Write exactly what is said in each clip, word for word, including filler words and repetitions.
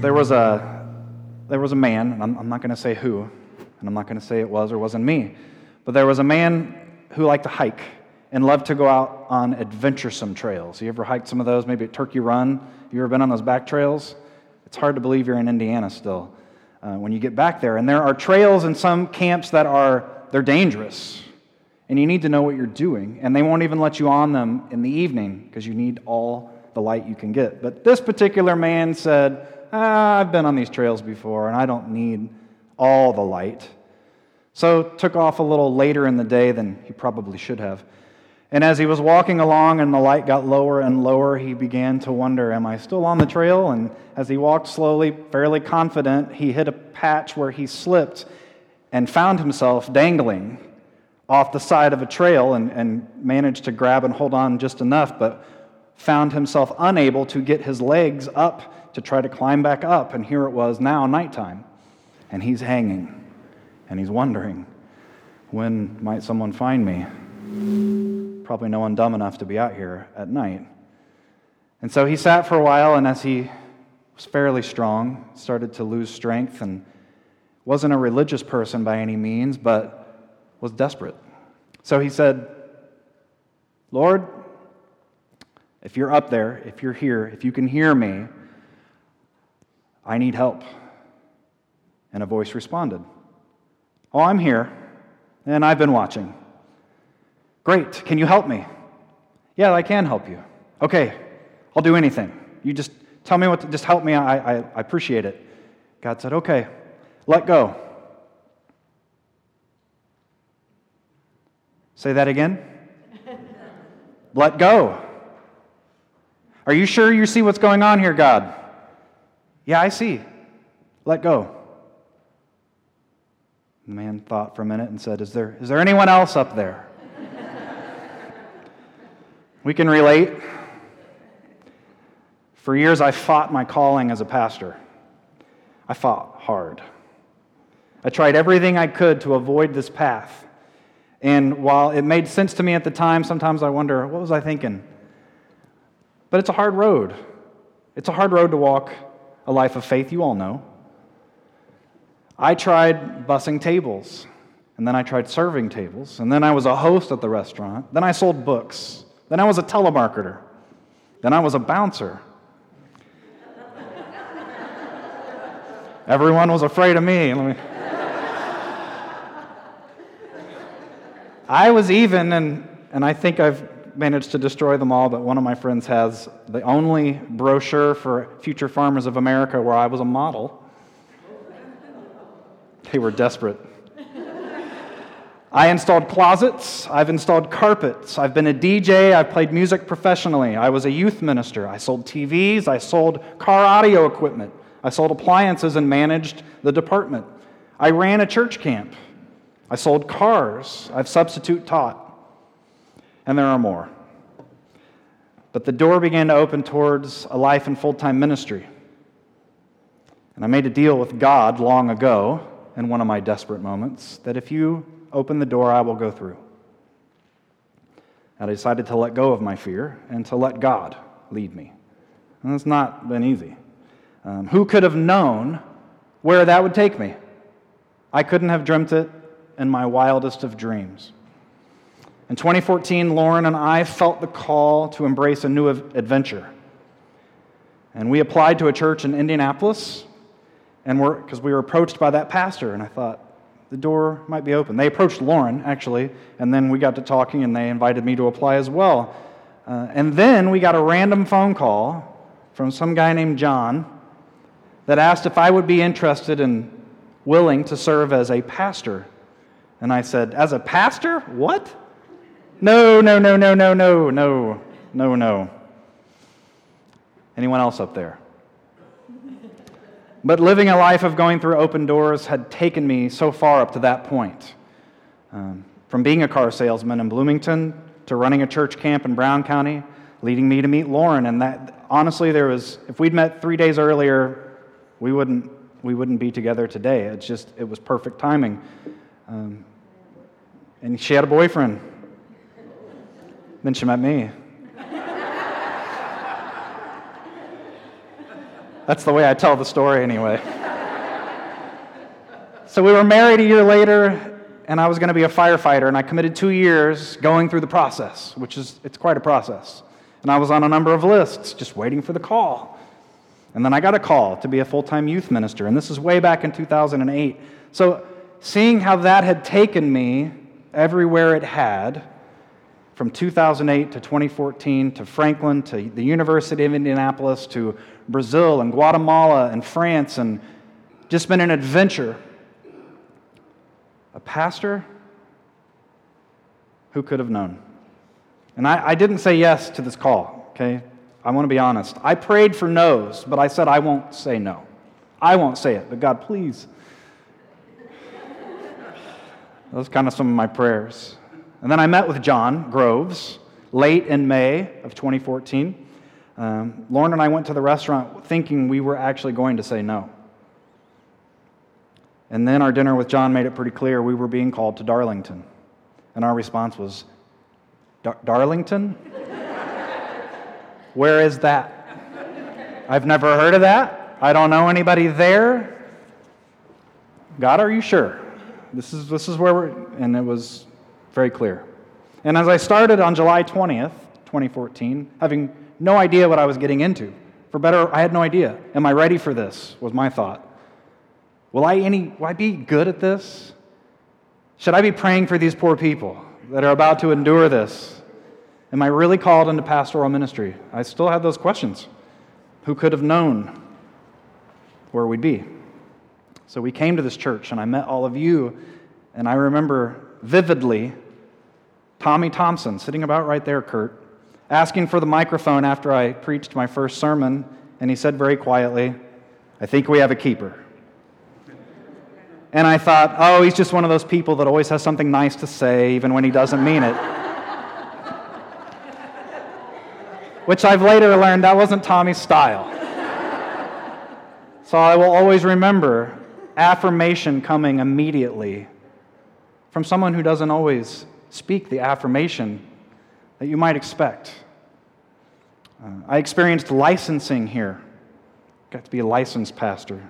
there was a there was a man, and I'm, I'm not going to say who, and I'm not going to say it was or wasn't me, but there was a man who liked to hike and loved to go out on adventuresome trails. You ever hiked some of those? Maybe at Turkey Run? You ever been on those back trails? It's hard to believe you're in Indiana still uh, when you get back there. And there are trails in some camps that are, they're dangerous, and you need to know what you're doing, and they won't even let you on them in the evening because you need all the light you can get. But this particular man said, ah, I've been on these trails before, and I don't need all the light. So took off a little later in the day than he probably should have. And as he was walking along and the light got lower and lower, he began to wonder, am I still on the trail? And as he walked slowly, fairly confident, he hit a patch where he slipped and found himself dangling off the side of a trail and, and managed to grab and hold on just enough, but found himself unable to get his legs up to try to climb back up. And here it was now nighttime, and he's hanging, and he's wondering, when might someone find me? Probably no one dumb enough to be out here at night. And so he sat for a while, and as he was fairly strong, started to lose strength, and wasn't a religious person by any means, but was desperate. So he said, Lord, if you're up there, if you're here, if you can hear me, I need help. And a voice responded, oh, I'm here, and I've been watching. Great, can you help me? Yeah, I can help you. Okay, I'll do anything. You just tell me what to, just help me, I, I, I appreciate it. God said, okay, let go. Say that again. Let go. Are you sure you see what's going on here, God? Yeah, I see. Let go. The man thought for a minute and said, Is there is there anyone else up there? We can relate. For years, I fought my calling as a pastor. I fought hard. I tried everything I could to avoid this path. And while it made sense to me at the time, sometimes I wonder, what was I thinking? But it's a hard road. It's a hard road to walk a life of faith, you all know. I tried bussing tables, and then I tried serving tables, and then I was a host at the restaurant, then I sold books. Then I was a telemarketer. Then I was a bouncer. Everyone was afraid of me. Let me... I was even, and, and I think I've managed to destroy them all, but one of my friends has the only brochure for Future Farmers of America where I was a model. They were desperate. I installed closets, I've installed carpets, I've been a D J, I've played music professionally, I was a youth minister, I sold T Vs, I sold car audio equipment, I sold appliances and managed the department. I ran a church camp, I sold cars, I've substitute taught, and there are more. But the door began to open towards a life in full-time ministry. And I made a deal with God long ago, in one of my desperate moments, that if you open the door, I will go through. And I decided to let go of my fear and to let God lead me. And it's not been easy. Um, who could have known where that would take me? I couldn't have dreamt it in my wildest of dreams. In twenty fourteen, Lauren and I felt the call to embrace a new adventure. And we applied to a church in Indianapolis, and we're because we were approached by that pastor, and I thought, the door might be open. They approached Lauren, actually, and then we got to talking, and they invited me to apply as well. Uh, and then we got a random phone call from some guy named John that asked if I would be interested and willing to serve as a pastor. And I said, as a pastor? What? No, no, no, no, no, no, no, no, no. Anyone else up there? But living a life of going through open doors had taken me so far up to that point. Um, from being a car salesman in Bloomington to running a church camp in Brown County, leading me to meet Lauren. And that, honestly, there was, if we'd met three days earlier, we wouldn't we wouldn't be together today. It's just, it was perfect timing. Um, and she had a boyfriend. Then she met me. That's the way I tell the story anyway. So we were married a year later, and I was going to be a firefighter, and I committed two years going through the process, which is, it's quite a process. And I was on a number of lists, just waiting for the call. And then I got a call to be a full-time youth minister, and this is way back in two thousand eight. So seeing how that had taken me everywhere it had, from two thousand eight to twenty fourteen, to Franklin, to the University of Indianapolis, to Brazil and Guatemala and France, and just been an adventure. A pastor? Who could have known? And I, I didn't say yes to this call, okay? I want to be honest. I prayed for no's, but I said I won't say no. I won't say it, but God, please. Those kind of some of my prayers. And then I met with John Groves late in May of twenty fourteen. Um, Lauren and I went to the restaurant thinking we were actually going to say no. And then our dinner with John made it pretty clear we were being called to Darlington. And our response was, Dar- Darlington? Where is that? I've never heard of that. I don't know anybody there. God, are you sure? This is this is where we're... And it was very clear. And as I started on July twentieth, twenty fourteen, having no idea what I was getting into, for better, I had no idea. Am I ready for this, was my thought. Will I any? Will I be good at this? Should I be praying for these poor people that are about to endure this? Am I really called into pastoral ministry? I still had those questions. Who could have known where we'd be? So we came to this church, and I met all of you, and I remember vividly Tommy Thompson, sitting about right there, Kurt, asking for the microphone after I preached my first sermon, and he said very quietly, "I think we have a keeper." And I thought, oh, he's just one of those people that always has something nice to say, even when he doesn't mean it. Which I've later learned that wasn't Tommy's style. So I will always remember affirmation coming immediately from someone who doesn't always speak the affirmation that you might expect. Uh, I experienced licensing here. Got to be a licensed pastor,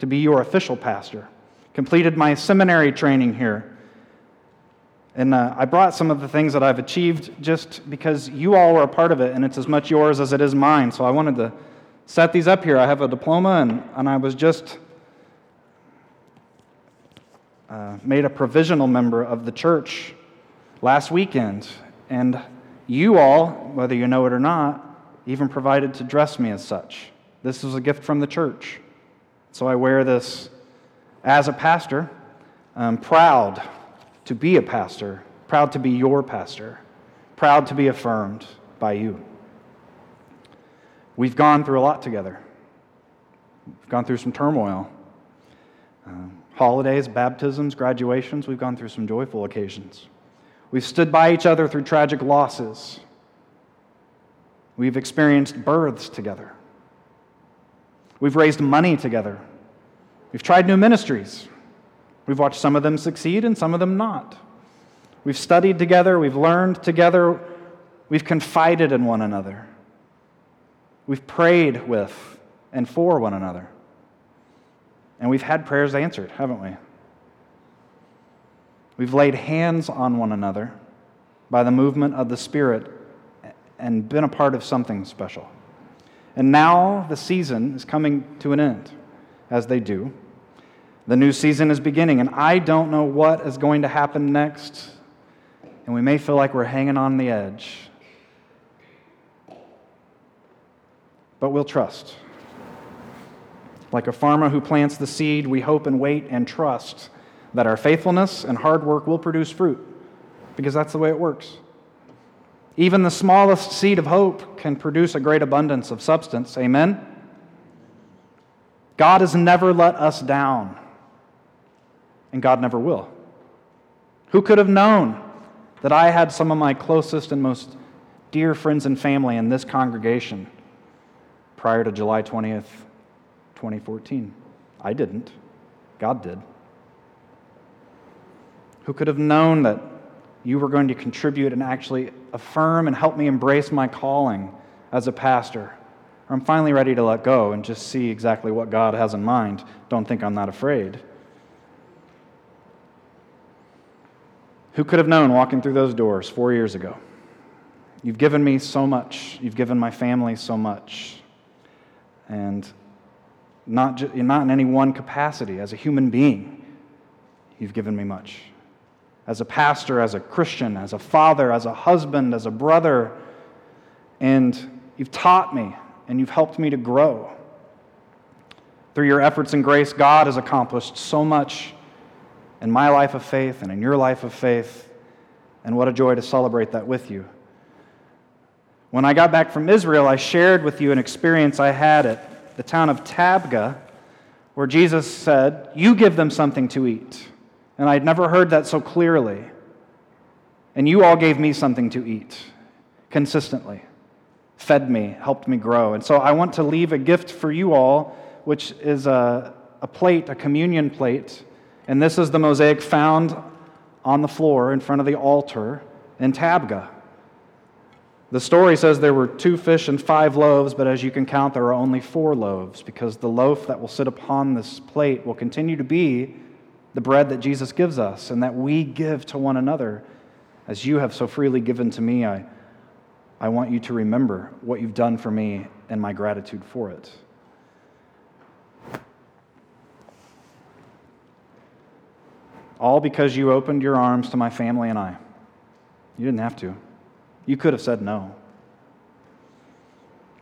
to be your official pastor. Completed my seminary training here. And uh, I brought some of the things that I've achieved just because you all were a part of it, and it's as much yours as it is mine. So I wanted to set these up here. I have a diploma, and, and I was just uh, made a provisional member of the church last weekend. And you all, whether you know it or not, even provided to dress me as such. This was a gift from the church. So I wear this as a pastor, I'm proud to be a pastor, proud to be your pastor, proud to be affirmed by you. We've gone through a lot together. We've gone through some turmoil. Um, holidays, baptisms, graduations, we've gone through some joyful occasions. We've stood by each other through tragic losses. We've experienced births together. We've raised money together. We've tried new ministries. We've watched some of them succeed and some of them not. We've studied together. We've learned together. We've confided in one another. We've prayed with and for one another. And we've had prayers answered, haven't we? We've laid hands on one another by the movement of the Spirit and been a part of something special. And now the season is coming to an end. As they do. The new season is beginning, and I don't know what is going to happen next, and we may feel like we're hanging on the edge. But we'll trust. Like a farmer who plants the seed, we hope and wait and trust that our faithfulness and hard work will produce fruit, because that's the way it works. Even the smallest seed of hope can produce a great abundance of substance. Amen? God has never let us down, and God never will. Who could have known that I had some of my closest and most dear friends and family in this congregation prior to July twentieth, twenty fourteen? I didn't. God did. Who could have known that you were going to contribute and actually affirm and help me embrace my calling as a pastor I'm finally ready to let go and just see exactly what God has in mind. Don't think I'm not afraid. Who could have known walking through those doors four years ago? You've given me so much. You've given my family so much. And not, ju- not in any one capacity. As a human being, you've given me much. As a pastor, as a Christian, as a father, as a husband, as a brother. And you've taught me, and you've helped me to grow. Through your efforts and grace, God has accomplished so much in my life of faith and in your life of faith. And what a joy to celebrate that with you. When I got back from Israel, I shared with you an experience I had at the town of Tabgha, where Jesus said, "You give them something to eat." And I had never heard that so clearly. And you all gave me something to eat consistently, fed me, helped me grow. And so I want to leave a gift for you all, which is a, a plate, a communion plate. And this is the mosaic found on the floor in front of the altar in Tabgha. The story says there were two fish and five loaves, but as you can count, there are only four loaves, because the loaf that will sit upon this plate will continue to be the bread that Jesus gives us and that we give to one another. As you have so freely given to me, I, I want you to remember what you've done for me and my gratitude for it. All because you opened your arms to my family and I. You didn't have to. You could have said no.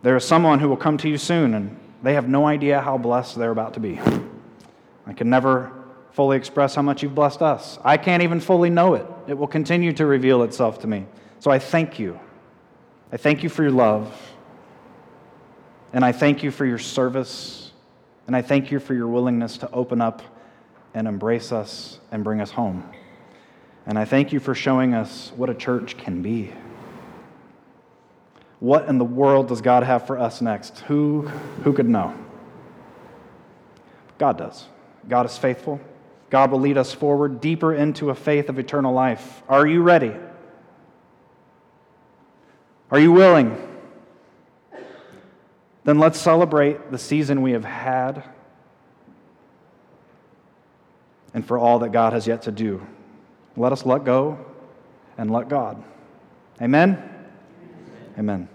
There is someone who will come to you soon, and they have no idea how blessed they're about to be. I can never fully express how much you've blessed us. I can't even fully know it. It will continue to reveal itself to me. So I thank you. I thank you for your love, and I thank you for your service, and I thank you for your willingness to open up and embrace us and bring us home. And I thank you for showing us what a church can be. What in the world does God have for us next? Who, who could know? God does. God is faithful. God will lead us forward deeper into a faith of eternal life. Are you ready? Are you willing? Then let's celebrate the season we have had and for all that God has yet to do. Let us let go and let God. Amen? Amen.